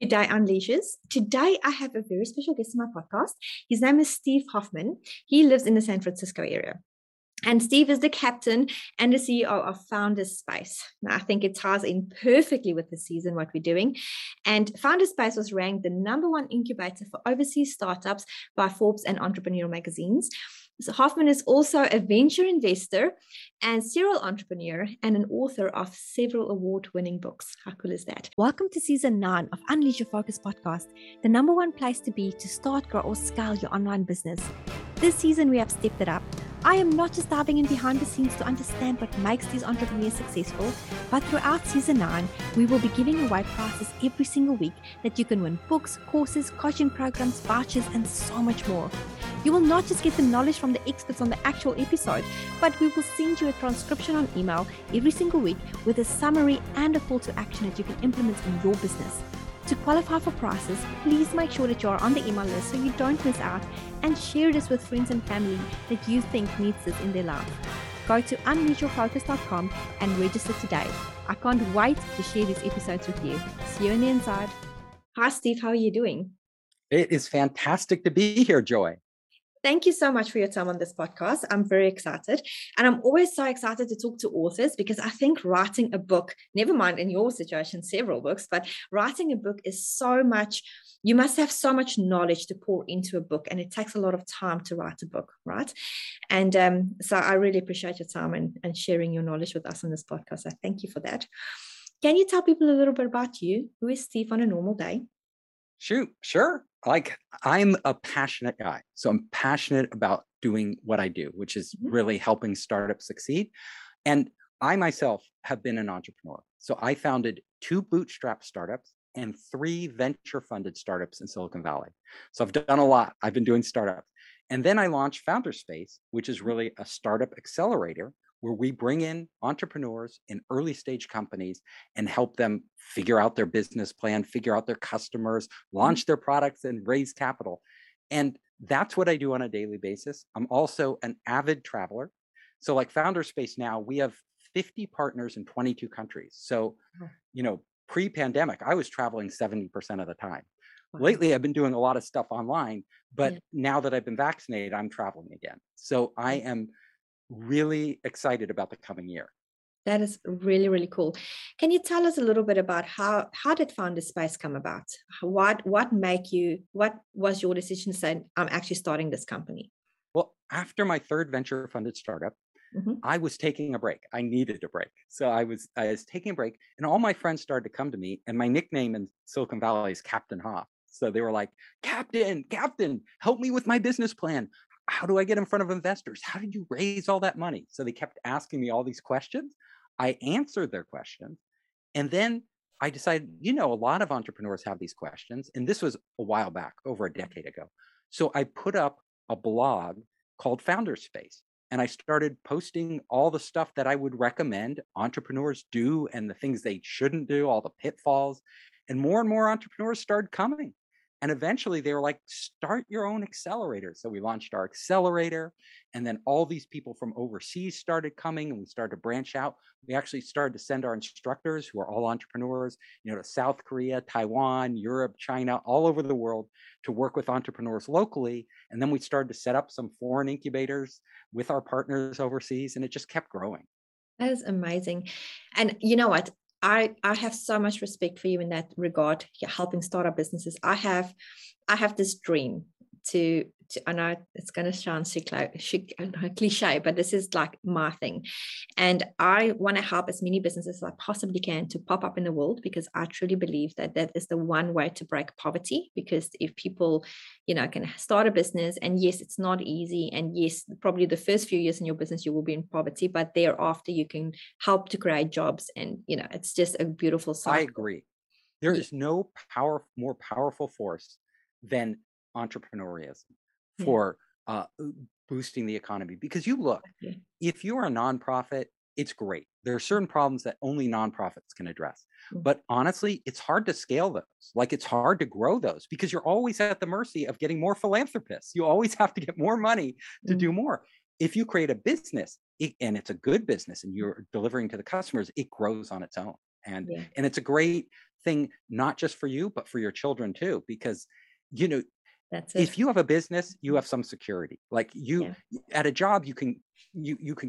Today Unleashes. Today, I have a very special guest in my podcast. His name is Steve Hoffman. He lives in the San Francisco area. And Steve is the captain and the CEO of Founders Space. Now, I think it ties in perfectly with the season, what we're doing. And Founders Space was ranked the #1 incubator for overseas startups by Forbes and Entrepreneurial magazines. So Hoffman is also a venture investor and serial entrepreneur and an author of several award-winning books. How cool is that? Welcome to season 9 of Unleash Your Focus podcast, the #1 place to be to start, grow, or scale your online business. This season, we have stepped it up. I am not just diving in behind the scenes to understand what makes these entrepreneurs successful, but throughout season 9, we will be giving away prizes every single week that you can win books, courses, coaching programs, vouchers, and so much more. You will not just get the knowledge from the experts on the actual episode, but we will send you a transcription on email every single week with a summary and a call to action that you can implement in your business. To qualify for prizes, please make sure that you are on the email list so you don't miss out, and share this with friends and family that you think needs this in their life. Go to unleashyourfocus.com and register today. I can't wait to share these episodes with you. See you on the inside. Hi, Steve. How are you doing? It is fantastic to be here, Joy. Thank you so much for your time on this podcast. I'm very excited. And I'm always so excited to talk to authors because I think writing a book, never mind in your situation, several books, but writing a book is so much, you must have so much knowledge to pour into a book. And it takes a lot of time to write a book, right? And so I really appreciate your time and sharing your knowledge with us on this podcast. I thank you for that. Can you tell people a little bit about you? Who is Steve on a normal day? Sure. Like, I'm a passionate guy. So I'm passionate about doing what I do, which is really helping startups succeed. And I myself have been an entrepreneur. So I founded 2 bootstrap startups and 3 venture funded startups in Silicon Valley. So I've done a lot. I've been doing startups. And then I launched Founders Space, which is really a startup accelerator where we bring in entrepreneurs in early stage companies and help them figure out their business plan, figure out their customers, launch their products, and raise capital. And that's what I do on a daily basis. I'm also an avid traveler. So like Founders Space now, we have 50 partners in 22 countries. So, you know, pre-pandemic, I was traveling 70% of the time. Wow. Lately, I've been doing a lot of stuff online, but now that I've been vaccinated, I'm traveling again. So I am really excited about the coming year. That is really, really cool. Can you tell us a little bit about how did Founders Space come about? What was your decision to say, I'm actually starting this company? Well, after my 3rd venture funded startup, I was taking a break. I needed a break. So I was taking a break, and all my friends started to come to me, and my nickname in Silicon Valley is Captain Hoff. So they were like, Captain, help me with my business plan. How do I get in front of investors? How did you raise all that money? So they kept asking me all these questions. I answered their questions. And then I decided, a lot of entrepreneurs have these questions. And this was a while back, over a decade ago. So I put up a blog called Founders Space. And I started posting all the stuff that I would recommend entrepreneurs do and the things they shouldn't do, all the pitfalls. And more entrepreneurs started coming. And eventually they were like, start your own accelerator. So we launched our accelerator, and then all these people from overseas started coming, and we started to branch out. We actually started to send our instructors, who are all entrepreneurs, to South Korea, Taiwan, Europe, China, all over the world to work with entrepreneurs locally. And then we started to set up some foreign incubators with our partners overseas, and it just kept growing. That is amazing. And you know what? I have so much respect for you in that regard, helping startup businesses. I have this dream to I know it's going to sound cliche, but this is like my thing. And I want to help as many businesses as I possibly can to pop up in the world, because I truly believe that is the one way to break poverty. Because if people, can start a business, and yes, it's not easy. And yes, probably the first few years in your business, you will be in poverty, but thereafter you can help to create jobs. And, it's just a beautiful cycle. I agree. There is no more powerful force than entrepreneurialism for boosting the economy. Because you look, if you are a nonprofit, it's great. There are certain problems that only nonprofits can address. But honestly, it's hard to scale those. Like, it's hard to grow those because you're always at the mercy of getting more philanthropists. You always have to get more money to do more. If you create a business and it's a good business and you're delivering to the customers, it grows on its own. And it's a great thing, not just for you, but for your children too, because, you know, that's it. If you have a business, you have some security. Like you, yeah. At a job, you can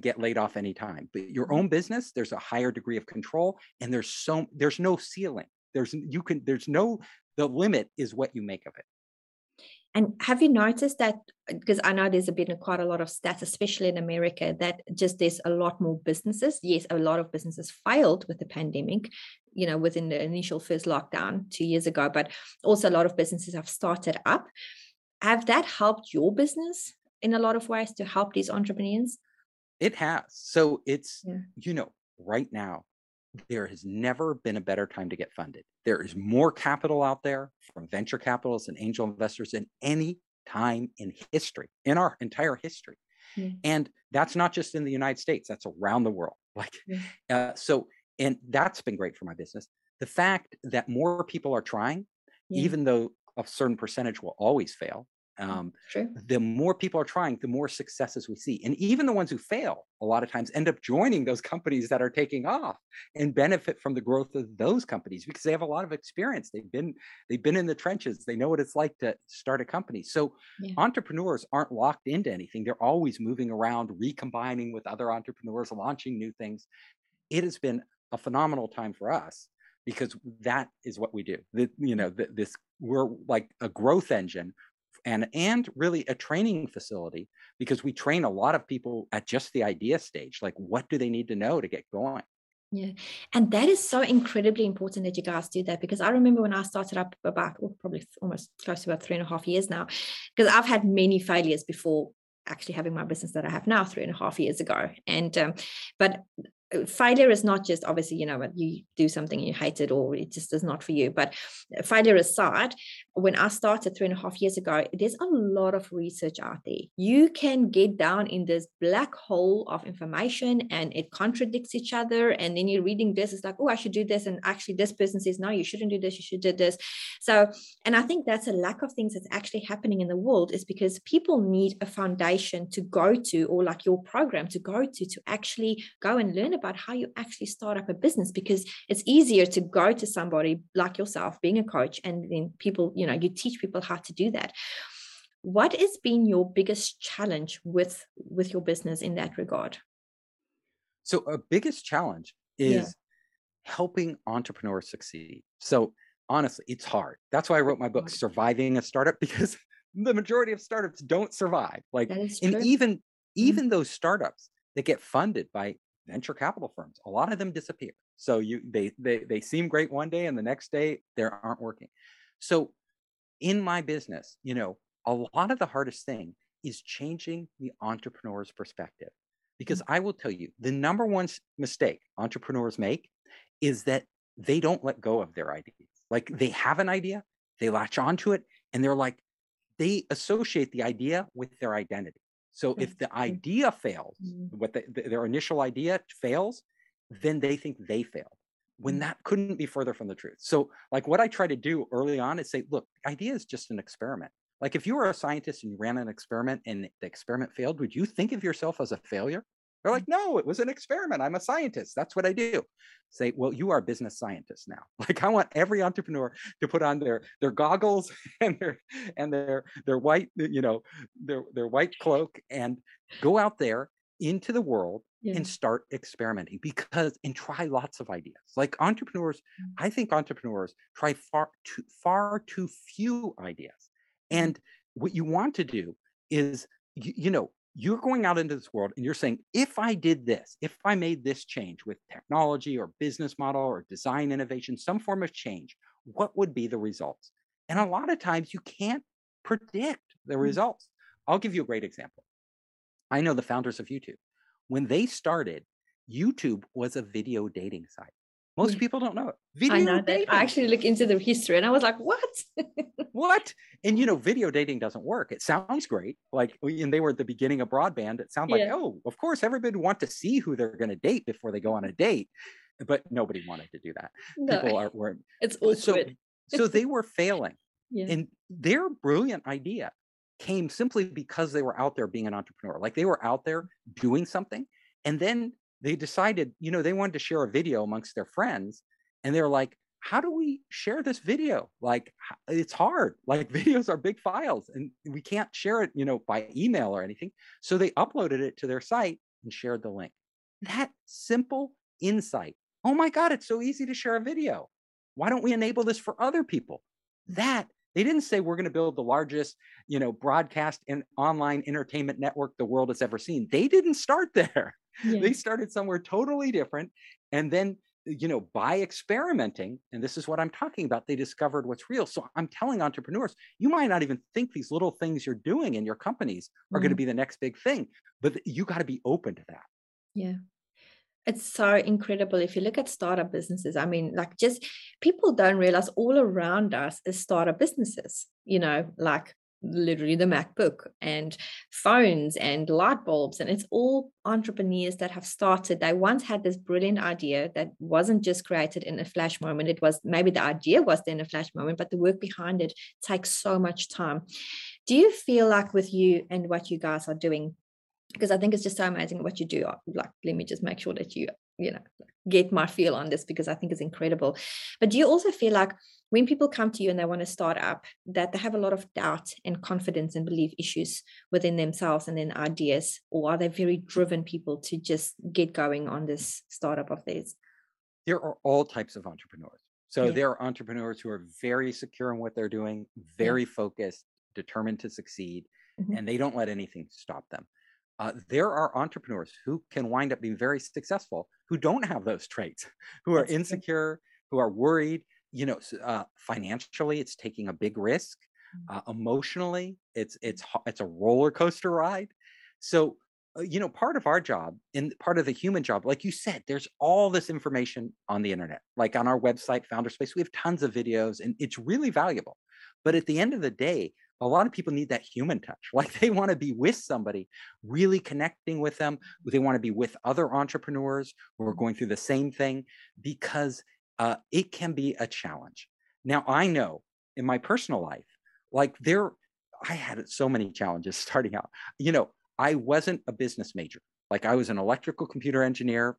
get laid off anytime, but your own business, there's a higher degree of control, and there's no ceiling. The limit is what you make of it. And have you noticed that, because I know there's been quite a lot of stats, especially in America, that just there's a lot more businesses. Yes, a lot of businesses failed with the pandemic, you know, within the initial first lockdown 2 years ago, but also a lot of businesses have started up. Have that helped your business in a lot of ways to help these entrepreneurs? It has. So it's, you know, right now, there has never been a better time to get funded. There is more capital out there from venture capitalists and angel investors than any time in history, in our entire history. Yeah. And that's not just in the United States, that's around the world. Like, and that's been great for my business. The fact that more people are trying, even though a certain percentage will always fail, the more people are trying, the more successes we see. And even the ones who fail a lot of times end up joining those companies that are taking off and benefit from the growth of those companies because they have a lot of experience. They've been in the trenches. They know what it's like to start a company. So entrepreneurs aren't locked into anything. They're always moving around, recombining with other entrepreneurs, launching new things. It has been a phenomenal time for us, because that is what we do. We're like a growth engine, and really a training facility, because we train a lot of people at just the idea stage. Like, what do they need to know to get going? Yeah. And that is so incredibly important that you guys do that, because I remember when I started up probably almost close to about 3.5 years now, because I've had many failures before actually having my business that I have now 3.5 years ago. And, but failure is not just obviously, you know, when you do something you hate it or it just is not for you. But failure aside, when I started 3.5 years ago, there's a lot of research out there. You can get down in this black hole of information and it contradicts each other. And then you're reading this, it's like, oh, I should do this. And actually this person says, no, you shouldn't do this, you should do this. So, and I think that's a lack of things that's actually happening in the world, is because people need a foundation to go to, or like your program to go to actually go and learn about how you actually start up a business, because it's easier to go to somebody like yourself, being a coach, and then people, you know, you teach people how to do that. What has been your biggest challenge with your business in that regard? So a biggest challenge is helping entrepreneurs succeed. So honestly, it's hard. That's why I wrote my book, Surviving a Startup, because the majority of startups don't survive. Like, and even those startups that get funded by venture capital firms, a lot of them disappear. So they seem great one day, and the next day they aren't working. So in my business, you know, a lot of the hardest thing is changing the entrepreneur's perspective, because I will tell you, the number one mistake entrepreneurs make is that they don't let go of their ideas. Like, they have an idea, they latch onto it, and they're like, they associate the idea with their identity. So if the idea fails, their initial idea fails, then they think they failed, when that couldn't be further from the truth. So like, what I try to do early on is say, look, idea is just an experiment. Like, if you were a scientist and you ran an experiment and the experiment failed, would you think of yourself as a failure? They're like, no, it was an experiment. I'm a scientist. That's what I do. Say, well, you are a business scientist now. Like, I want every entrepreneur to put on their goggles and their white, you know, their white cloak, and go out there into the world and start experimenting, and try lots of ideas. Like, entrepreneurs, I think entrepreneurs try far too few ideas. And what you want to do is, you know, you're going out into this world and you're saying, if I did this, if I made this change with technology or business model or design innovation, some form of change, what would be the results? And a lot of times you can't predict the results. I'll give you a great example. I know the founders of YouTube. When they started, YouTube was a video dating site. Most people don't know it. I actually looked into the history and I was like, what? What? And, you know, video dating doesn't work. It sounds great. Like, and they were at the beginning of broadband. It sounded like, oh, of course, everybody want to see who they're going to date before they go on a date. But nobody wanted to do that. No, people weren't. It's awkward. So they were failing. And their brilliant idea came simply because they were out there being an entrepreneur. Like, they were out there doing something. And then they decided, you know, they wanted to share a video amongst their friends, and they're like, how do we share this video? Like, it's hard. Like, videos are big files and we can't share it, you know, by email or anything. So they uploaded it to their site and shared the link. That simple insight. Oh my God, it's so easy to share a video. Why don't we enable this for other people? That they didn't say we're going to build the largest, you know, broadcast and online entertainment network the world has ever seen. They didn't start there. Yeah. They started somewhere totally different. And then, you know, by experimenting, and this is what I'm talking about, they discovered what's real. So I'm telling entrepreneurs, you might not even think these little things you're doing in your companies are going to be the next big thing, but you got to be open to that. Yeah. It's so incredible. If you look at startup businesses, I mean, like, just people don't realize all around us is startup businesses, you know, like literally the MacBook and phones and light bulbs. And it's all entrepreneurs that have started. They once had this brilliant idea that wasn't just created in a flash moment. It was, maybe the idea was in a flash moment, but the work behind it takes so much time. Do you feel like with you and what you guys are doing, because I think it's just so amazing what you do. Like, let me just make sure that you know, get my feel on this, because I think it's incredible. But do you also feel like when people come to you and they want to start up, that they have a lot of doubt and confidence and belief issues within themselves and in ideas, or are they very driven people to just get going on this startup of theirs? There are all types of entrepreneurs. So yeah. There are entrepreneurs who are very secure in what they're doing, very focused, determined to succeed, and they don't let anything stop them. There are entrepreneurs who can wind up being very successful, who don't have those traits, who are insecure, who are worried, you know, financially, it's taking a big risk, emotionally, it's a roller coaster ride. So, you know, part of our job and part of the human job, like you said, there's all this information on the internet, like on our website, Founders Space, we have tons of videos and it's really valuable. But at the end of the day, a lot of people need that human touch. Like, they want to be with somebody, really connecting with them. They want to be with other entrepreneurs who are going through the same thing, because it can be a challenge. Now, I know in my personal life, like, I had so many challenges starting out. You know, I wasn't a business major. Like, I was an electrical computer engineer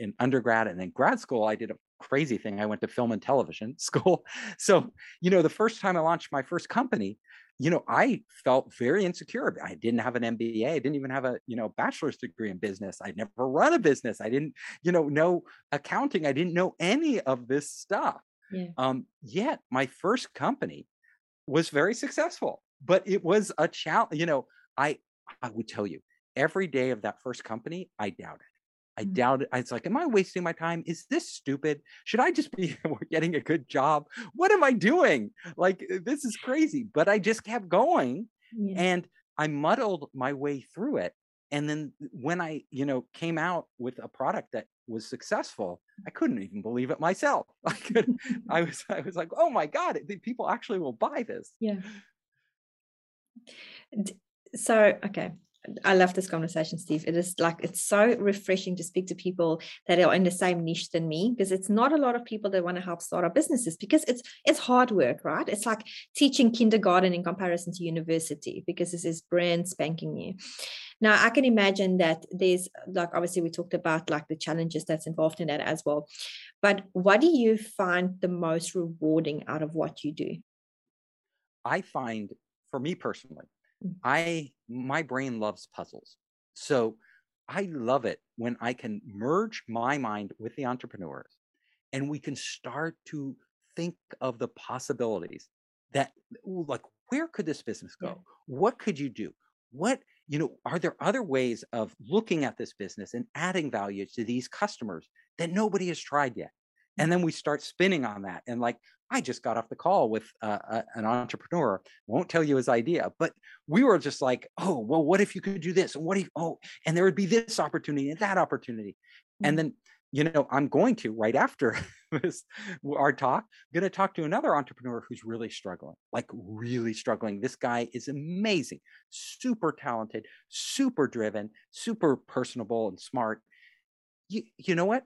in undergrad, and then grad school, I did a crazy thing. I went to film and television school. So, you know, the first time I launched my first company, you know, I felt very insecure. I didn't have an MBA. I didn't even have a, you know, bachelor's degree in business. I'd never run a business. I didn't, you know accounting. I didn't know any of this stuff. Yeah. Yet my first company was very successful, but it was a challenge. You know, I would tell you, every day of that first company, I doubted. I doubted. It's like, am I wasting my time? Is this stupid? Should I just be getting a good job? What am I doing? Like, this is crazy. But I just kept going, and I muddled my way through it. And then when I, you know, came out with a product that was successful, I couldn't even believe it myself. I was like, oh my God, people actually will buy this. Yeah. So, okay. I love this conversation, Steve. It is like, it's so refreshing to speak to people that are in the same niche than me, because it's not a lot of people that want to help start up businesses, because it's hard work, right? It's like teaching kindergarten in comparison to university, because this is brand spanking new. Now, I can imagine that there's, like, obviously we talked about like the challenges that's involved in that as well, but what do you find the most rewarding out of what you do? I find, for me personally, my brain loves puzzles. So I love it when I can merge my mind with the entrepreneurs, and we can start to think of the possibilities that, like, where could this business go? What could you do? What, you know, are there other ways of looking at this business and adding value to these customers that nobody has tried yet? And then we start spinning on that. And like, I just got off the call with an entrepreneur, won't tell you his idea, but we were just like, oh, well, what if you could do this? And what if, oh, and there would be this opportunity and that opportunity. And then, you know, I'm going to, right after this, our talk, I'm going to talk to another entrepreneur who's really struggling, like really struggling. This guy is amazing, super talented, super driven, super personable and smart. You know what?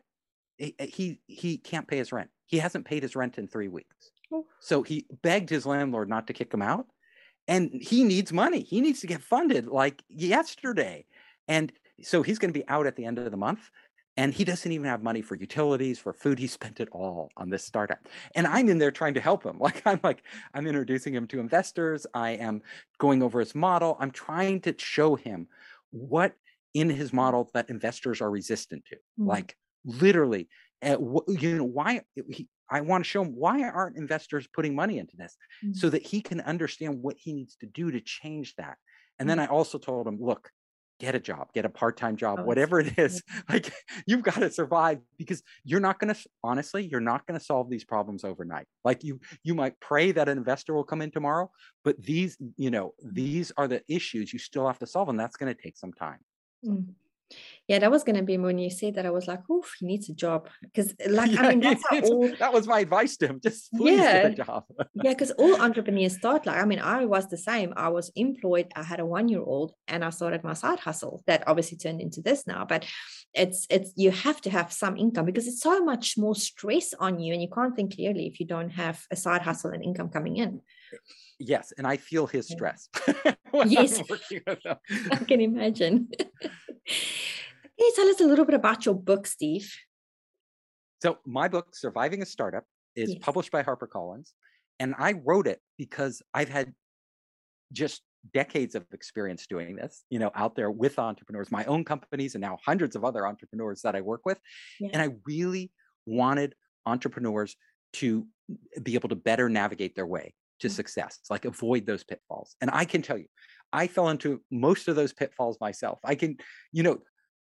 He can't pay his rent. He hasn't paid his rent in 3 weeks. So he begged his landlord not to kick him out. And he needs money. He needs to get funded like yesterday. And so he's going to be out at the end of the month. And he doesn't even have money for utilities, for food. He spent it all on this startup. And I'm in there trying to help him. I'm introducing him to investors. I am going over his model. I'm trying to show him what in his model that investors are resistant to. Mm-hmm. Like literally, I want to show him why aren't investors putting money into this, mm-hmm. so that he can understand what he needs to do to change that. And then I also told him, look, get a job, get a part-time job, whatever it is, like you've got to survive, because you're not going to, honestly, you're not going to solve these problems overnight. Like you might pray that an investor will come in tomorrow, but these, these are the issues you still have to solve. And that's going to take some time. Mm-hmm. Yeah, that was going to be when you said that, I was like, oof, he needs a job. Because that was my advice to him. Just please get a job. Yeah, because all entrepreneurs start I was the same. I was employed. I had a 1-year-old and I started my side hustle that obviously turned into this now. But it's you have to have some income, because it's so much more stress on you and you can't think clearly if you don't have a side hustle and income coming in. Yes. And I feel his stress. Yes. I can imagine. Can you tell us a little bit about your book, Steve? So my book, Surviving a Startup, is published by HarperCollins. And I wrote it because I've had just decades of experience doing this, out there with entrepreneurs, my own companies, and now hundreds of other entrepreneurs that I work with. Yeah. And I really wanted entrepreneurs to be able to better navigate their way to success, like avoid those pitfalls. And I can tell you, I fell into most of those pitfalls myself. I can,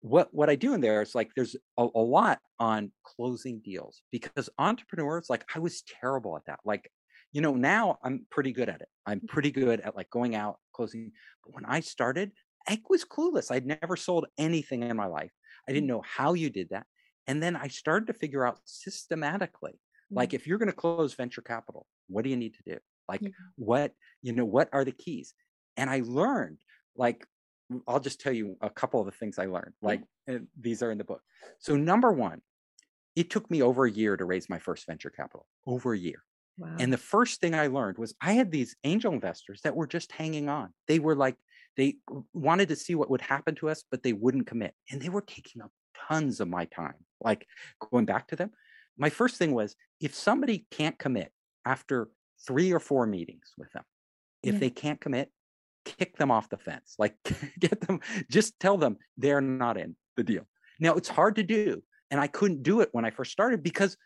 what I do in there is there's a lot on closing deals, because entrepreneurs, I was terrible at that. Now I'm pretty good at it. I'm pretty good at going out, closing. But when I started, I was clueless. I'd never sold anything in my life. I didn't know how you did that. And then I started to figure out systematically, if you're going to close venture capital, what do you need to do? What are the keys? And I learned, I'll just tell you a couple of the things I learned, these are in the book. So number one, it took me over a year to raise my first venture capital, over a year. Wow. And the first thing I learned was I had these angel investors that were just hanging on. They were they wanted to see what would happen to us, but they wouldn't commit. And they were taking up tons of my time, going back to them. My first thing was, if somebody can't commit after 3 or 4 meetings with them, if they can't commit, kick them off the fence, just tell them they're not in the deal. Now, it's hard to do. And I couldn't do it when I first started because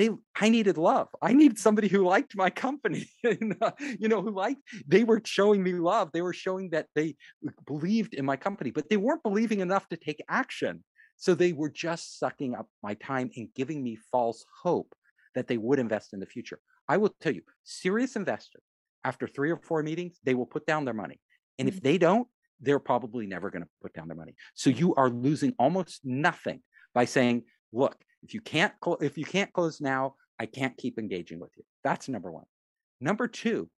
I needed love. I needed somebody who liked my company, they were showing me love. They were showing that they believed in my company, but they weren't believing enough to take action. So they were just sucking up my time and giving me false hope that they would invest in the future. I will tell you, serious investors, after 3 or 4 meetings, they will put down their money. And if they don't, they're probably never going to put down their money. So you are losing almost nothing by saying, look, if you can't close now, I can't keep engaging with you. That's number one. Number two,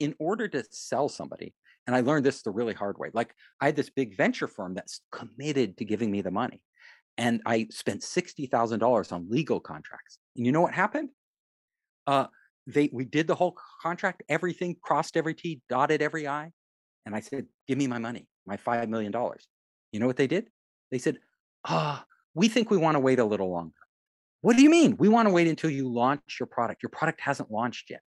in order to sell somebody, and I learned this the really hard way, I had this big venture firm that's committed to giving me the money. And I spent $60,000 on legal contracts. And you know what happened? We did the whole contract, everything, crossed every T, dotted every I. And I said, give me my money, my $5 million. You know what they did? They said, we think we want to wait a little longer. What do you mean? We want to wait until you launch your product. Your product hasn't launched yet.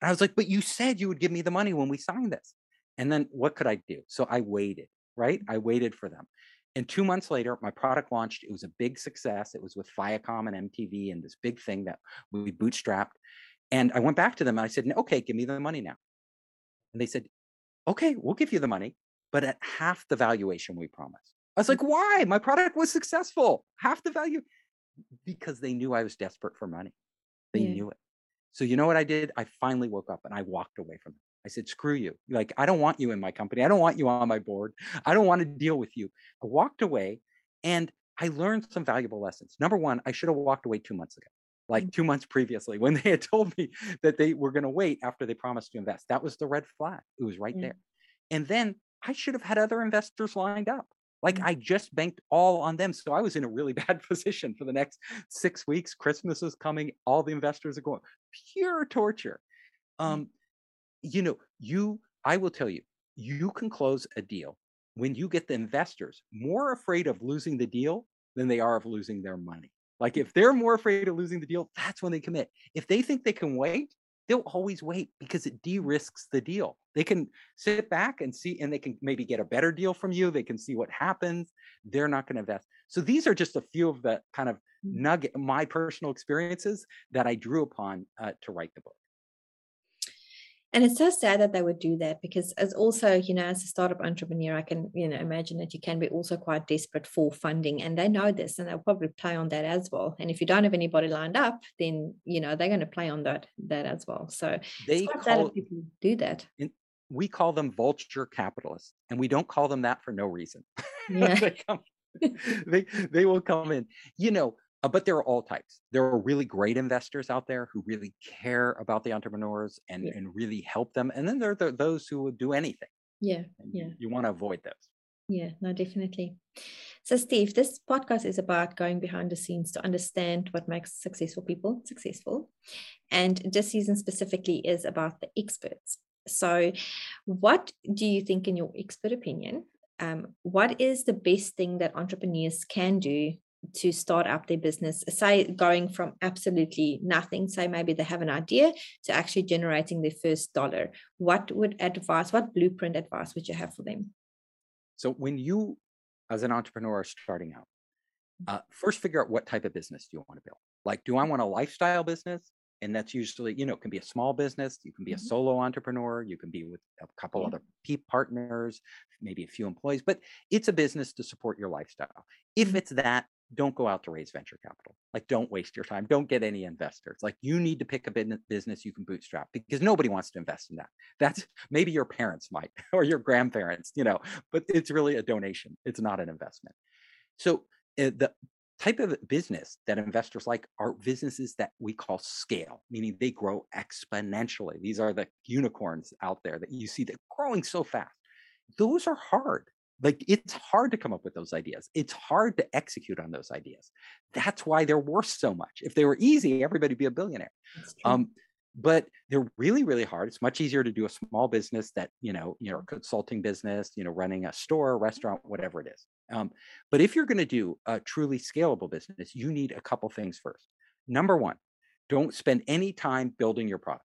And I was like, but you said you would give me the money when we signed this. And then what could I do? So I waited, right? I waited for them. And 2 months later, my product launched. It was a big success. It was with Viacom and MTV and this big thing that we bootstrapped. And I went back to them and I said, okay, give me the money now. And they said, okay, we'll give you the money, but at half the valuation we promised. I was like, why? My product was successful. Half the value. Because they knew I was desperate for money. They knew it. So you know what I did? I finally woke up and I walked away from them. I said, screw you. I don't want you in my company. I don't want you on my board. I don't want to deal with you. I walked away and I learned some valuable lessons. Number one, I should have walked away 2 months ago. 2 months previously, when they had told me that they were going to wait after they promised to invest. That was the red flag. It was right there. And then I should have had other investors lined up. I just banked all on them. So I was in a really bad position for the next 6 weeks. Christmas was coming. All the investors are going. Pure torture. I will tell you, you can close a deal when you get the investors more afraid of losing the deal than they are of losing their money. Like if they're more afraid of losing the deal, that's when they commit. If they think they can wait, they'll always wait because it de-risks the deal. They can sit back and see, and they can maybe get a better deal from you. They can see what happens. They're not going to invest. So these are just a few of the kind of nugget, my personal experiences that I drew upon to write the book. And it's so sad that they would do that, because as also, you know, as a startup entrepreneur, I can, you know, imagine that you can be also quite desperate for funding, and they know this and they'll probably play on that as well. And if you don't have anybody lined up, then, you know, they're going to play on that as well. So they call, people do that. We call them vulture capitalists, and we don't call them that for no reason. Yeah. they will come in, you know. But there are all types. There are really great investors out there who really care about the entrepreneurs and really help them. And then there are those who will do anything. Yeah, yeah. You want to avoid those. Yeah, no, definitely. So, Steve, this podcast is about going behind the scenes to understand what makes successful people successful. And this season specifically is about the experts. So what do you think, in your expert opinion, what is the best thing that entrepreneurs can do to start up their business, say going from absolutely nothing, say maybe they have an idea, to actually generating their first dollar? What blueprint advice would you have for them? So when you, as an entrepreneur, are starting out, first figure out what type of business do you want to build. Like, do I want a lifestyle business? And that's usually, you know, it can be a small business. You can be a solo entrepreneur. You can be with a couple other partners, maybe a few employees, but it's a business to support your lifestyle. If it's that, don't go out to raise venture capital. Like, don't waste your time. Don't get any investors. Like, you need to pick a business you can bootstrap, because nobody wants to invest in that. That's maybe your parents might, or your grandparents, you know, but it's really a donation. It's not an investment. So the type of business that investors like are businesses that we call scale, meaning they grow exponentially. These are the unicorns out there that you see that are growing so fast. Those are hard. Like, it's hard to come up with those ideas. It's hard to execute on those ideas. That's why they're worth so much. If they were easy, everybody would be a billionaire. But they're really, really hard. It's much easier to do a small business that, you know, a consulting business, you know, running a store, restaurant, whatever it is. But if you're going to do a truly scalable business, you need a couple things first. Number one, don't spend any time building your product.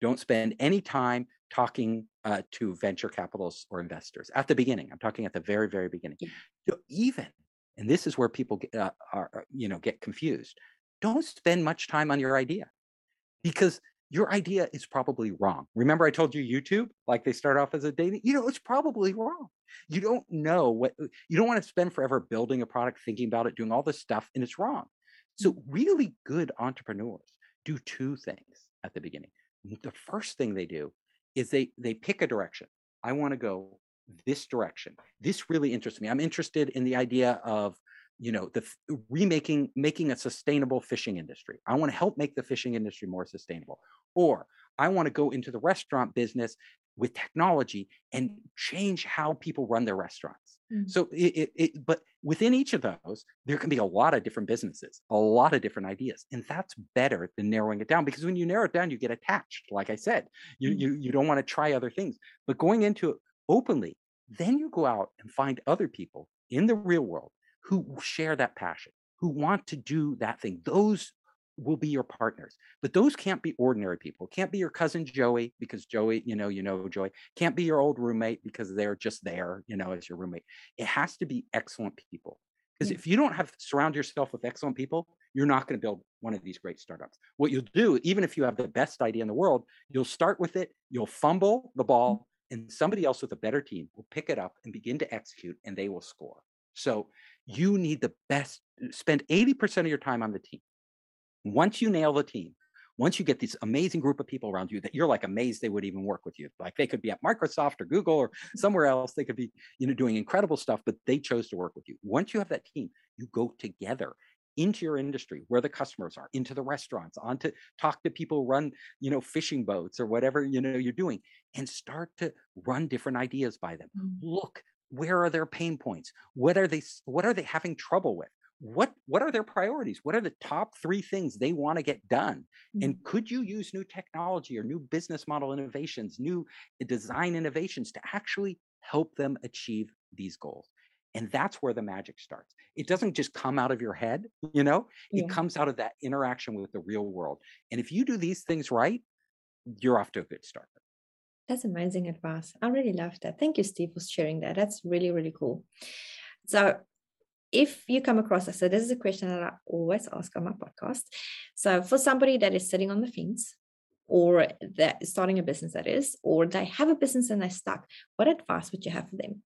Don't spend any time talking to venture capitalists or investors at the beginning. I'm talking at the very, very beginning. And this is where people get confused. Don't spend much time on your idea, because your idea is probably wrong. Remember, I told you YouTube, like, they start off as a dating, you know, it's probably wrong. You don't know what, you don't want to spend forever building a product, thinking about it, doing all this stuff, and it's wrong. So really good entrepreneurs do two things at the beginning. The first thing they do is they pick a direction. I want to go this direction. This really interests me. I'm interested in the idea of, you know, making a sustainable fishing industry. I want to help make the fishing industry more sustainable. Or I want to go into the restaurant business with technology and change how people run their restaurants. So but within each of those, there can be a lot of different businesses, a lot of different ideas. And that's better than narrowing it down, because when you narrow it down, you get attached. Like I said, you don't want to try other things. But going into it openly, then you go out and find other people in the real world who share that passion, who want to do that thing. Those will be your partners, but those can't be ordinary people. Can't be your cousin Joey, because Joey, you know Joey. Can't be your old roommate, because they're just there, you know, as your roommate. It has to be excellent people, because if you don't surround yourself with excellent people, you're not going to build one of these great startups. What you'll do, even if you have the best idea in the world, you'll start with it, you'll fumble the ball, and somebody else with a better team will pick it up and begin to execute, and they will score. So you need the best. Spend 80% of your time on the team. Once you nail the team, once you get this amazing group of people around you that you're like amazed they would even work with you, like they could be at Microsoft or Google or somewhere else, they could be, you know, doing incredible stuff, but they chose to work with you. Once you have that team, you go together into your industry, where the customers are, into the restaurants, on to talk to people who run, you know, fishing boats or whatever, you know, you're doing, and start to run different ideas by them. Look, where are their pain points? What are they having trouble with? What are their priorities? What are the top three things they want to get done? And could you use new technology or new business model innovations, new design innovations to actually help them achieve these goals? And that's where the magic starts. It doesn't just come out of your head, you know, it comes out of that interaction with the real world. And if you do these things right, you're off to a good start. That's amazing advice. I really love that. Thank you, Steve, for sharing that. That's really, really cool. So if you come across, so this is a question that I always ask on my podcast. So for somebody that is sitting on the fence, or that is starting a business that is, or they have a business and they're stuck, what advice would you have for them?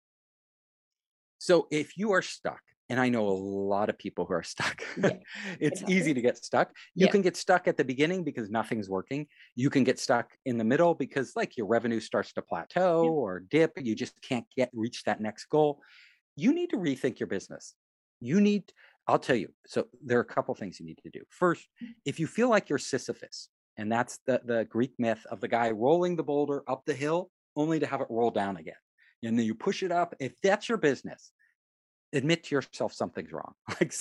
So if you are stuck, and I know a lot of people who are stuck, it's easy to get stuck. You can get stuck at the beginning because nothing's working. You can get stuck in the middle because like your revenue starts to plateau or dip. You just can't reach that next goal. You need to rethink your business. You need, I'll tell you. So there are a couple things you need to do. First, if you feel like you're Sisyphus, and that's the Greek myth of the guy rolling the boulder up the hill only to have it roll down again. And then you push it up. If that's your business, admit to yourself something's wrong. Like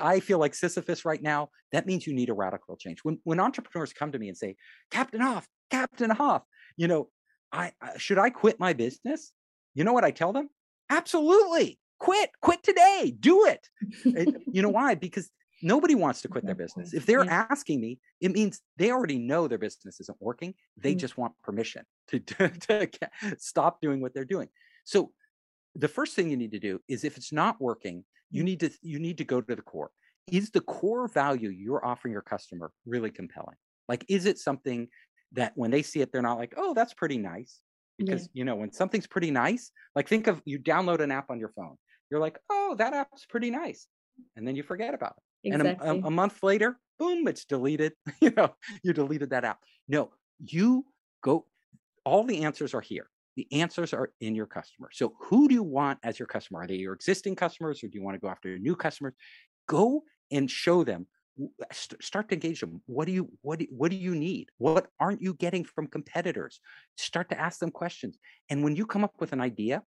I feel like Sisyphus right now. That means you need a radical change. When entrepreneurs come to me and say, Captain Hoff, you know, should I quit my business? You know what I tell them? Absolutely. Quit today. Do it. You know why? Because nobody wants to quit their business. If they're asking me, it means they already know their business isn't working. They just want permission to stop doing what they're doing. So the first thing you need to do is if it's not working, you need to go to the core. Is the core value you're offering your customer really compelling? Like, is it something that when they see it, they're not like, oh, that's pretty nice? Because, you know, when something's pretty nice, like think of you download an app on your phone. You're like, oh, that app's pretty nice. And then you forget about it. Exactly. And a month later, boom, it's deleted. You know, you deleted that app. No, you go, all the answers are here. The answers are in your customer. So who do you want as your customer? Are they your existing customers or do you want to go after your new customers? Go and show them, start to engage them. What do you need? What aren't you getting from competitors? Start to ask them questions. And when you come up with an idea,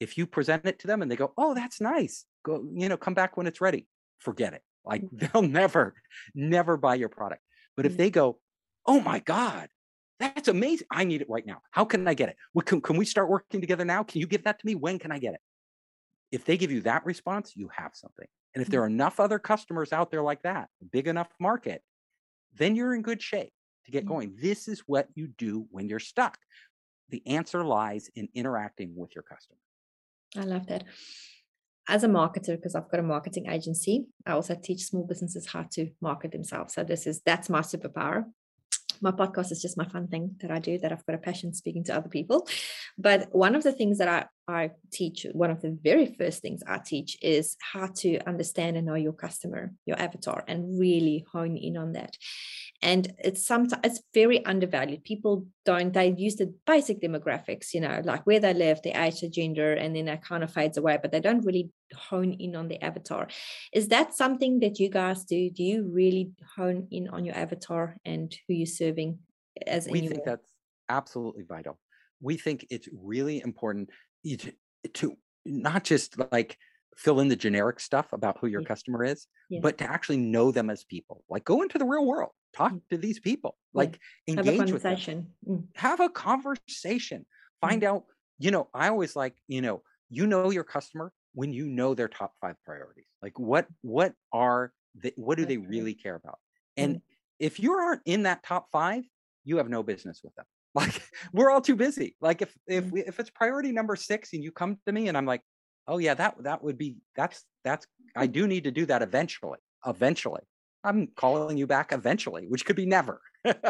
if you present it to them and they go, oh, that's nice. Go, you know, come back when it's ready. Forget it. Like they'll never buy your product. But if they go, oh my God, that's amazing. I need it right now. How can I get it? Can we start working together now? Can you give that to me? When can I get it? If they give you that response, you have something. And if there are enough other customers out there like that, big enough market, then you're in good shape to get going. This is what you do when you're stuck. The answer lies in interacting with your customer. I love that. As a marketer, because I've got a marketing agency, I also teach small businesses how to market themselves. So that's my superpower. My podcast is just my fun thing that I do, that I've got a passion speaking to other people. But one of the things that I teach, one of the very first things I teach is how to understand and know your customer, your avatar, and really hone in on that. And it's very undervalued. People they use the basic demographics, you know, like where they live, their age, their gender, and then that kind of fades away, but they don't really hone in on the avatar. Is that something that you guys do? Do you really hone in on your avatar and who you're serving as? We think that's absolutely vital. We think it's really important to not just like fill in the generic stuff about who your customer is, but to actually know them as people. Like go into the real world, talk to these people, like engage with them, have a conversation, find out, you know, I always like, you know your customer when you know their top 5 priorities, like what do they really care about? And if you aren't in that top 5, you have no business with them. Like we're all too busy. Like if it's priority number 6 and you come to me and I'm like, oh yeah, that's I do need to do that eventually. I'm calling you back eventually, which could be never.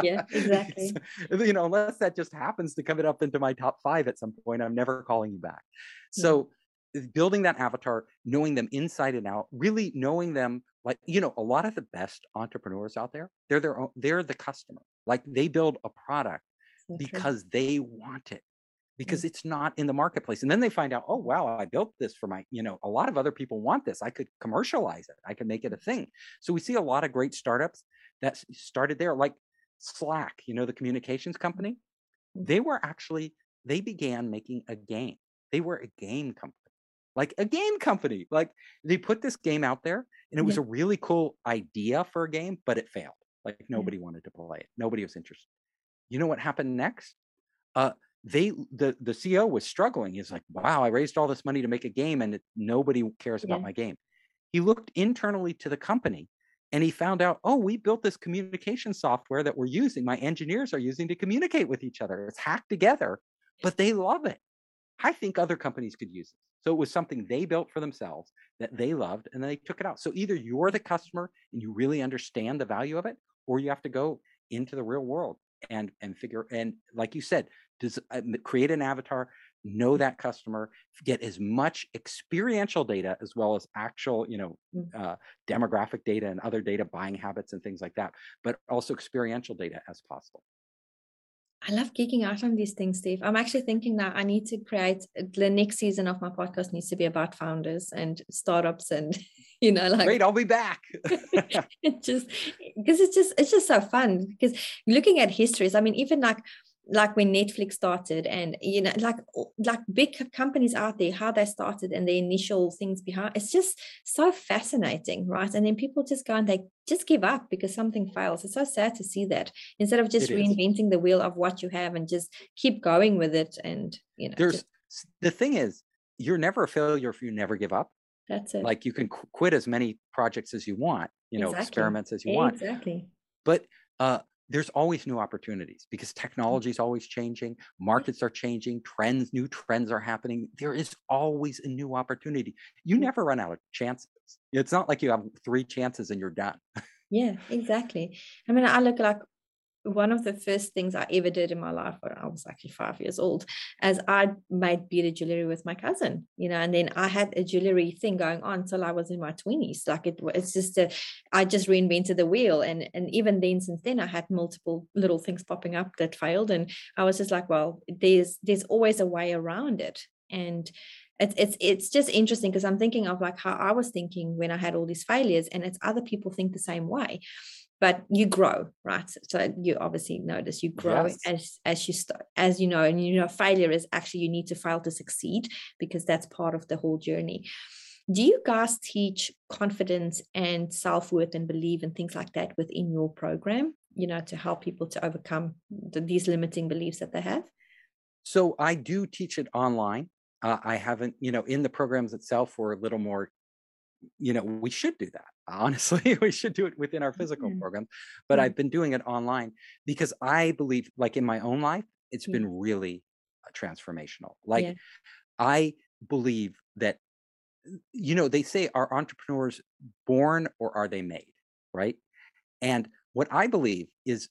Yeah, exactly. So, you know, unless that just happens to come up into my top 5 at some point, I'm never calling you back. So building that avatar, knowing them inside and out, really knowing them, like, you know, a lot of the best entrepreneurs out there, they're the customer. Like they build a product because they want it, because it's not in the marketplace. And then they find out, oh, wow, I built this for my, you know, a lot of other people want this. I could commercialize it. I could make it a thing. So we see a lot of great startups that started there, like Slack, you know, the communications company. They began making a game. They were a game company, Like they put this game out there and it was a really cool idea for a game, but it failed. Like nobody wanted to play it. Nobody was interested. You know what happened next? the CEO was struggling. He's like, wow, I raised all this money to make a game and nobody cares about my game. He looked internally to the company and he found out, oh, we built this communication software that we're using, my engineers are using to communicate with each other. It's hacked together, but they love it. I think other companies could use it. So it was something they built for themselves that they loved, and they took it out. So either you're the customer and you really understand the value of it, or you have to go into the real world and figure, and like you said, create an avatar, know that customer, get as much experiential data as well as actual, demographic data and other data, buying habits and things like that, but also experiential data as possible. I love geeking out on these things, Steve. I'm actually thinking now I need to create, the next season of my podcast needs to be about founders and startups and, Great, I'll be back. It's just so fun, because looking at histories, I mean, even like when Netflix started and, like big companies out there, how they started and the initial things behind, it's just so fascinating, right? And then people just go and they just give up because something fails. It's so sad to see that, instead of just reinventing the wheel of what you have and just keep going with it. And, the thing is, you're never a failure if you never give up. That's it. Like, you can quit as many projects as you want, experiments as you want. Exactly. But, there's always new opportunities, because technology is always changing. Markets are changing. New trends are happening. There is always a new opportunity. You never run out of chances. It's not like you have 3 chances and you're done. Yeah, exactly. I mean, I look like one of the first things I ever did in my life when I was actually 5 years old, as I made beaded jewelry with my cousin, and then I had a jewelry thing going on till I was in my 20s. Like, I just reinvented the wheel. And even then, since then, I had multiple little things popping up that failed. And I was just like, well, there's always a way around it. And it's just interesting, because I'm thinking of like how I was thinking when I had all these failures, and it's other people think the same way. But you grow, right? So you obviously notice you grow as you know, failure is actually, you need to fail to succeed, because that's part of the whole journey. Do you guys teach confidence and self-worth and belief and things like that within your program, to help people to overcome these limiting beliefs that they have? So I do teach it online. I haven't, in the programs itself, we're a little more, we should do that. Honestly, we should do it within our physical program, but I've been doing it online because I believe, like in my own life, it's been really transformational. Like I believe that, they say, are entrepreneurs born or are they made? Right. And what I believe is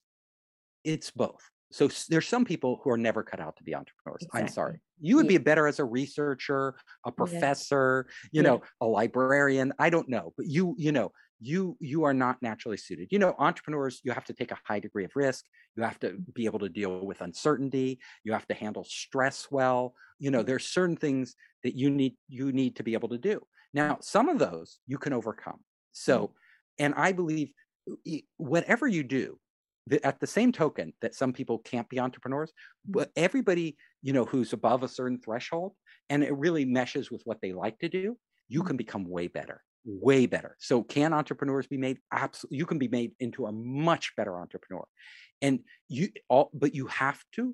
it's both. So there's some people who are never cut out to be entrepreneurs. Exactly. I'm sorry. You would be better as a researcher, a professor, a librarian. I don't know, but you are not naturally suited. Entrepreneurs, you have to take a high degree of risk. You have to be able to deal with uncertainty. You have to handle stress well. There's certain things that you need to be able to do. Now, some of those you can overcome. So, and I believe whatever you do, at the same token that some people can't be entrepreneurs, but everybody, who's above a certain threshold, and it really meshes with what they like to do, you can become way better. So can entrepreneurs be made? Absolutely. You can be made into a much better entrepreneur, and but you have to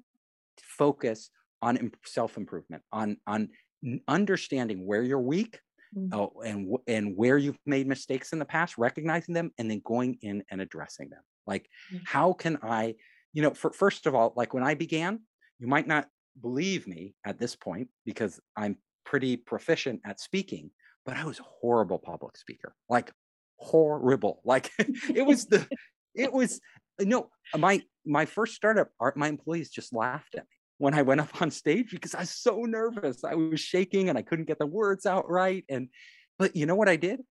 focus on self-improvement, on understanding where you're weak, and where you've made mistakes in the past, recognizing them, and then going in and addressing them. Like, how can I, first of all, like when I began, you might not believe me at this point because I'm pretty proficient at speaking, but I was a horrible public speaker, like horrible. Like my first startup, my employees just laughed at me when I went up on stage because I was so nervous. I was shaking and I couldn't get the words out right. But you know what I did?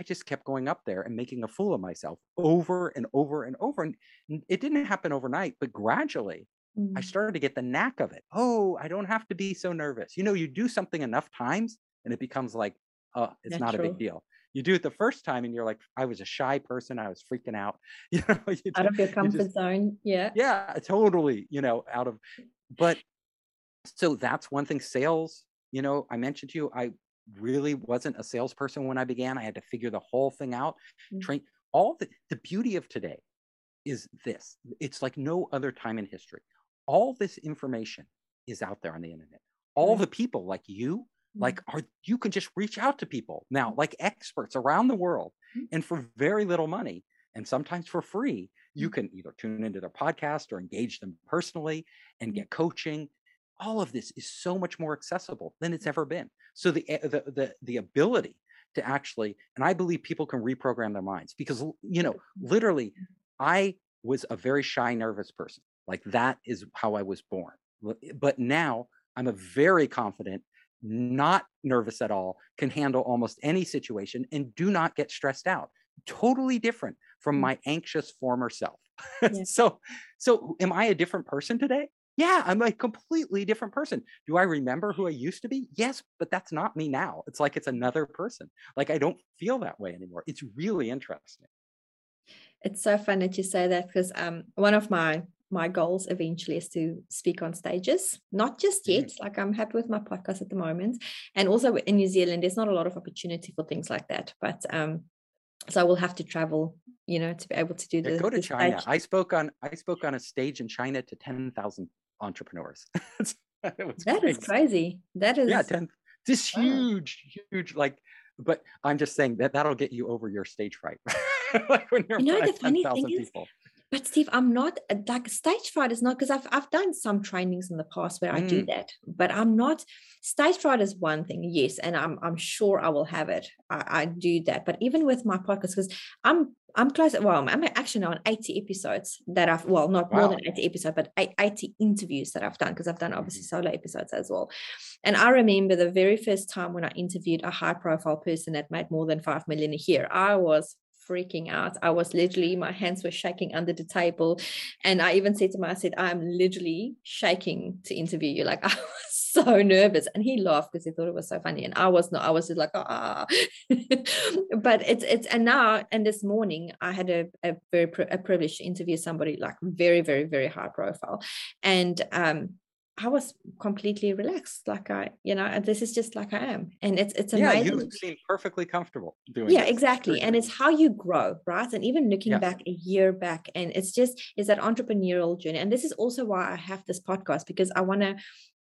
I just kept going up there and making a fool of myself over and over and over. And it didn't happen overnight, but gradually I started to get the knack of it. Oh, I don't have to be so nervous. You do something enough times and it becomes like, it's not a big deal. You do it the first time and you're like, I was a shy person. I was freaking out, out of your comfort zone. Yeah. Yeah, totally. So that's one thing. Sales, I mentioned to you, I really wasn't a salesperson when I began. I had to figure the whole thing out. Train all the beauty of today is this. It's like no other time in history. All this information is out there on the internet. All the people like you, you can just reach out to people now, like experts around the world, and for very little money, and sometimes for free, you can either tune into their podcast or engage them personally and get coaching. All of this is so much more accessible than it's ever been. So the ability to actually, and I believe people can reprogram their minds, because, you know, literally, I was a very shy, nervous person. Like, that is how I was born. But now I'm a very confident, not nervous at all, can handle almost any situation, and do not get stressed out. Totally different from my anxious former self. Yes. So am I a different person today? Yeah, I'm a completely different person. Do I remember who I used to be? Yes, but that's not me now. It's like, it's another person. Like, I don't feel that way anymore. It's really interesting. It's so fun that you say that, because one of my goals eventually is to speak on stages, not just yet. Like, I'm happy with my podcast at the moment. And also in New Zealand, there's not a lot of opportunity for things like that. But so I will have to travel, you know, to be able to do this. Go to China. Stage. I spoke on a stage in China to 10,000 entrepreneurs. That is crazy. That is, yeah, this huge, like, but I'm just saying that'll get you over your stage fright. Like, when you're, you know, the funny thing people. Is, but Steve, I'm not, like, stage fright is not, because I've done some trainings in the past where I do that, but I'm not, stage fright is one thing, yes, and I'm sure I will have it. I do that, but even with my podcast, because I'm close. Well, I'm actually now on 80 episodes that I've, well, not more than 80 episodes, but 80 interviews that I've done, because I've done obviously solo episodes as well. And I remember the very first time when I interviewed a high profile person that made more than $5 million a year, I was freaking out. I was literally, my hands were shaking under the table. And I even said to myself, I'm literally shaking to interview you. Like, I was so nervous. And he laughed because he thought it was so funny. And I was not, I was just like, ah. But it's, and now, and this morning I had a very privilege to interview somebody like very, very, very high profile. And, I was completely relaxed, like I, you know, this is just like I am, and it's amazing. Yeah, you seem perfectly comfortable doing. Yeah, exactly, and it's how you grow, right? And even looking back a year back, and it's that entrepreneurial journey, and this is also why I have this podcast, because I want to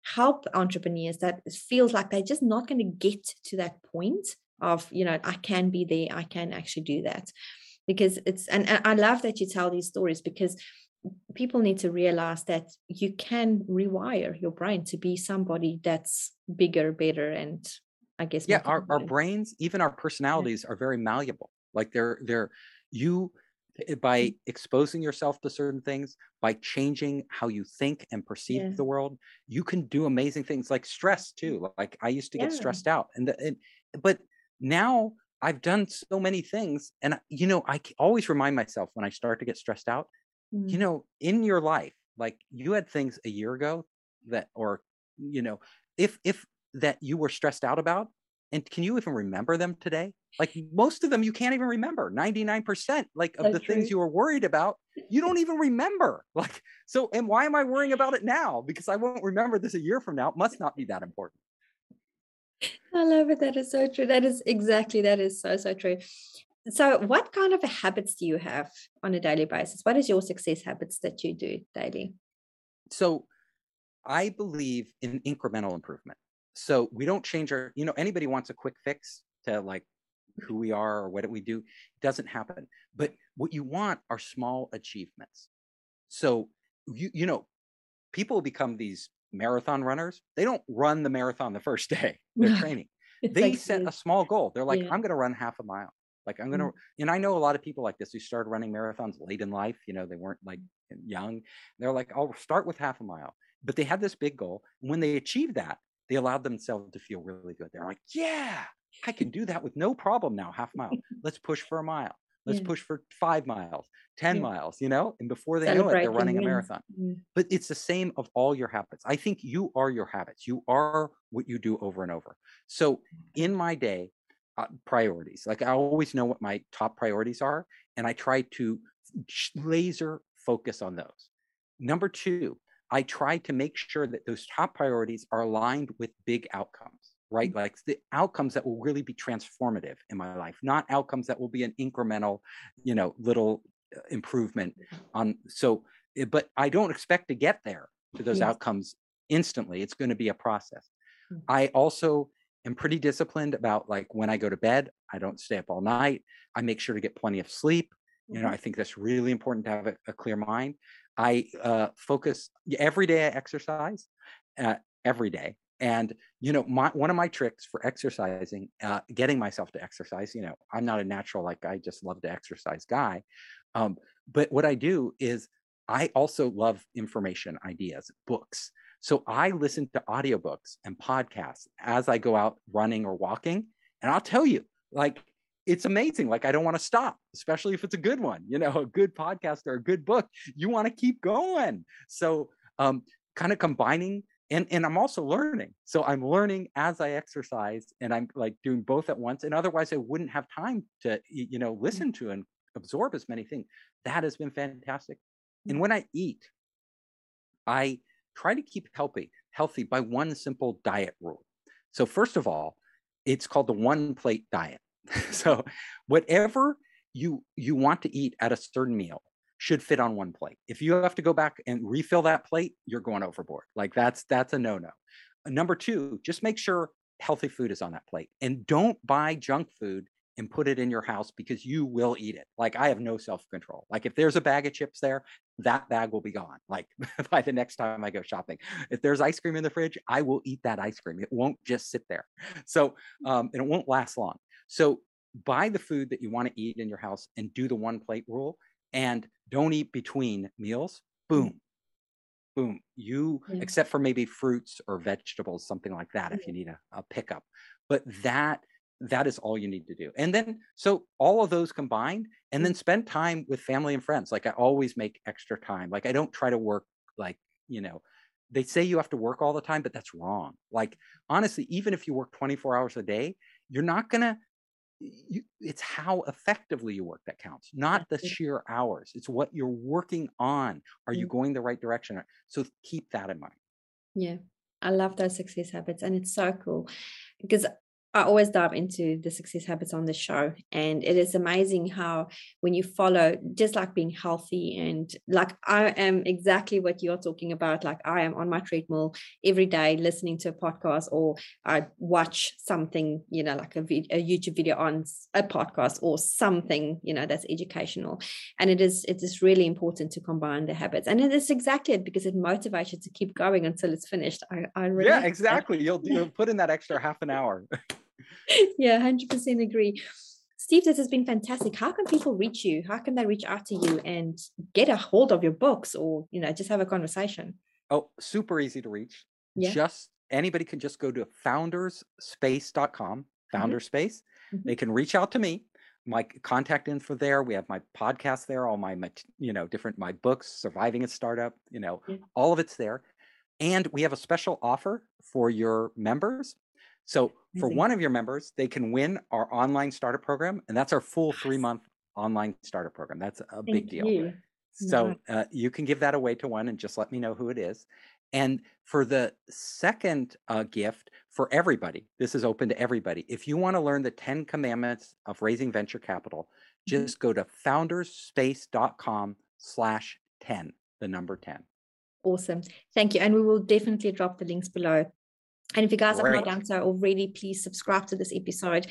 help entrepreneurs that feels like they're just not going to get to that point of, you know, I can be there, I can actually do that, because it's, and I love that you tell these stories, because people need to realize that you can rewire your brain to be somebody that's bigger, better, and I guess our brains, even our personalities, are very malleable. Like you, by exposing yourself to certain things, by changing how you think and perceive the world, you can do amazing things. Like stress too. Like I used to get stressed out, but now I've done so many things, and you know, I always remind myself when I start to get stressed out. You know, in your life, like you had things a year ago that, or, you know, if that you were stressed out about, and can you even remember them today? Like most of them, you can't even remember. 99%, like, of the things you were worried about, you don't even remember. Like, so, and why am I worrying about it now? Because I won't remember this a year from now. It must not be that important. I love it. That is so true. That is exactly, that is so, so true. So what kind of habits do you have on a daily basis? What is your success habits that you do daily? So I believe in incremental improvement. So we don't change our, you know, anybody wants a quick fix to like who we are or what we do. It doesn't happen. But what you want are small achievements. So, you know, people become these marathon runners. They don't run the marathon the first day. They're training. They set a small goal. They're like, I'm going to run half a mile. Like I'm going to, and I know a lot of people like this who started running marathons late in life, you know, they weren't like young. They're like, I'll start with half a mile, but they had this big goal. And when they achieved that, they allowed themselves to feel really good. They're like, yeah, I can do that with no problem now, half mile. Let's push for a mile. Let's push for 5 miles, 10 miles, you know, and before they know it, they're running a marathon. But it's the same of all your habits. I think you are your habits. You are what you do over and over. So in my day, priorities. Like I always know what my top priorities are, and I try to laser focus on those. Number two, I try to make sure that those top priorities are aligned with big outcomes, right? Like the outcomes that will really be transformative in my life, not outcomes that will be an incremental, you know, little improvement on. So, but I don't expect to get there to those outcomes instantly. It's going to be a process. Mm-hmm. I also am pretty disciplined about like when I go to bed, I don't stay up all night. I make sure to get plenty of sleep. Mm-hmm. You know, I think that's really important to have a clear mind. I focus every day. I exercise every day. And, you know, one of my tricks for exercising, getting myself to exercise, you know, I'm not a natural, like I just love to exercise guy. But what I do is I also love information, ideas, books. So I listen to audiobooks and podcasts as I go out running or walking. And I'll tell you, like, it's amazing. Like, I don't want to stop, especially if it's a good one, you know, a good podcast or a good book, you want to keep going. So kind of combining. And I'm also learning. So I'm learning as I exercise, and I'm like doing both at once. And otherwise I wouldn't have time to, you know, listen to and absorb as many things. That has been fantastic. And when I eat, I try to keep healthy by one simple diet rule. So first of all, it's called the one plate diet. So whatever you want to eat at a certain meal should fit on one plate. If you have to go back and refill that plate, you're going overboard. Like that's a no-no. Number two, just make sure healthy food is on that plate, and don't buy junk food and put it in your house because you will eat it. Like I have no self-control. Like if there's a bag of chips there, that bag will be gone. Like by the next time I go shopping, if there's ice cream in the fridge, I will eat that ice cream. It won't just sit there. So, and it won't last long. So buy the food that you want to eat in your house and do the one plate rule. And don't eat between meals. Boom, boom. You, yeah. Except for maybe fruits or vegetables, something like that, if you need a pickup. But that is all you need to do. And then, so all of those combined, and then spend time with family and friends. Like I always make extra time. Like I don't try to work like, you know, they say you have to work all the time, but that's wrong. Like, honestly, even if you work 24 hours a day, you're not going to, it's how effectively you work that counts, not the sheer hours. It's what you're working on. Are you going the right direction? So keep that in mind. Yeah, I love those success habits, and it's so cool because I always dive into the success habits on the show, and it is amazing how when you follow, just like being healthy, and like I am exactly what you're talking about. Like I am on my treadmill every day listening to a podcast, or I watch something, you know, like a YouTube video on a podcast or something, you know, that's educational. And it is really important to combine the habits, and it is exactly it, because it motivates you to keep going until it's finished. I really, yeah, exactly. You'll put in that extra half an hour. Yeah, 100% agree. Steve, this has been fantastic. How can people reach you? How can they reach out to you and get a hold of your books, or, you know, just have a conversation? Oh, super easy to reach. Yeah. Just anybody can just go to foundersspace.com, Founderspace. Mm-hmm. They can reach out to me. My contact info there. We have my podcast there, all my, you know, my books, Surviving a Startup, you know, all of it's there. And we have a special offer for your members. So for one of your members, they can win our online starter program. And that's our full 3-month online starter program. That's a big deal. So you can give that away to one and just let me know who it is. And for the second gift, for everybody, this is open to everybody. If you want to learn the 10 commandments of raising venture capital, just go to foundersspace.com/10, the number 10. Awesome. Thank you. And we will definitely drop the links below. And if you guys have not done so already, please subscribe to this episode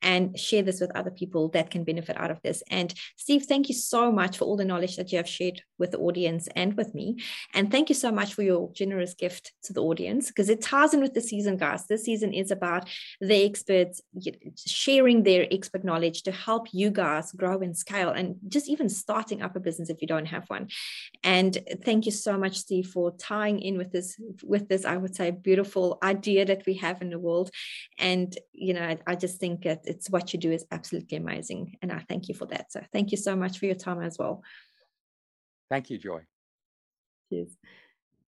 and share this with other people that can benefit out of this. And Steve, thank you so much for all the knowledge that you have shared with the audience and with me. And thank you so much for your generous gift to the audience, because it ties in with the season, guys. This season is about the experts sharing their expert knowledge to help you guys grow and scale, and just even starting up a business if you don't have one. And thank you so much, Steve, for tying in with this, I would say, beautiful idea that we have in the world. And, you know, I just think that it's what you do is absolutely amazing, and I thank you for that. So thank you so much for your time as well. Thank you, Joy. Cheers.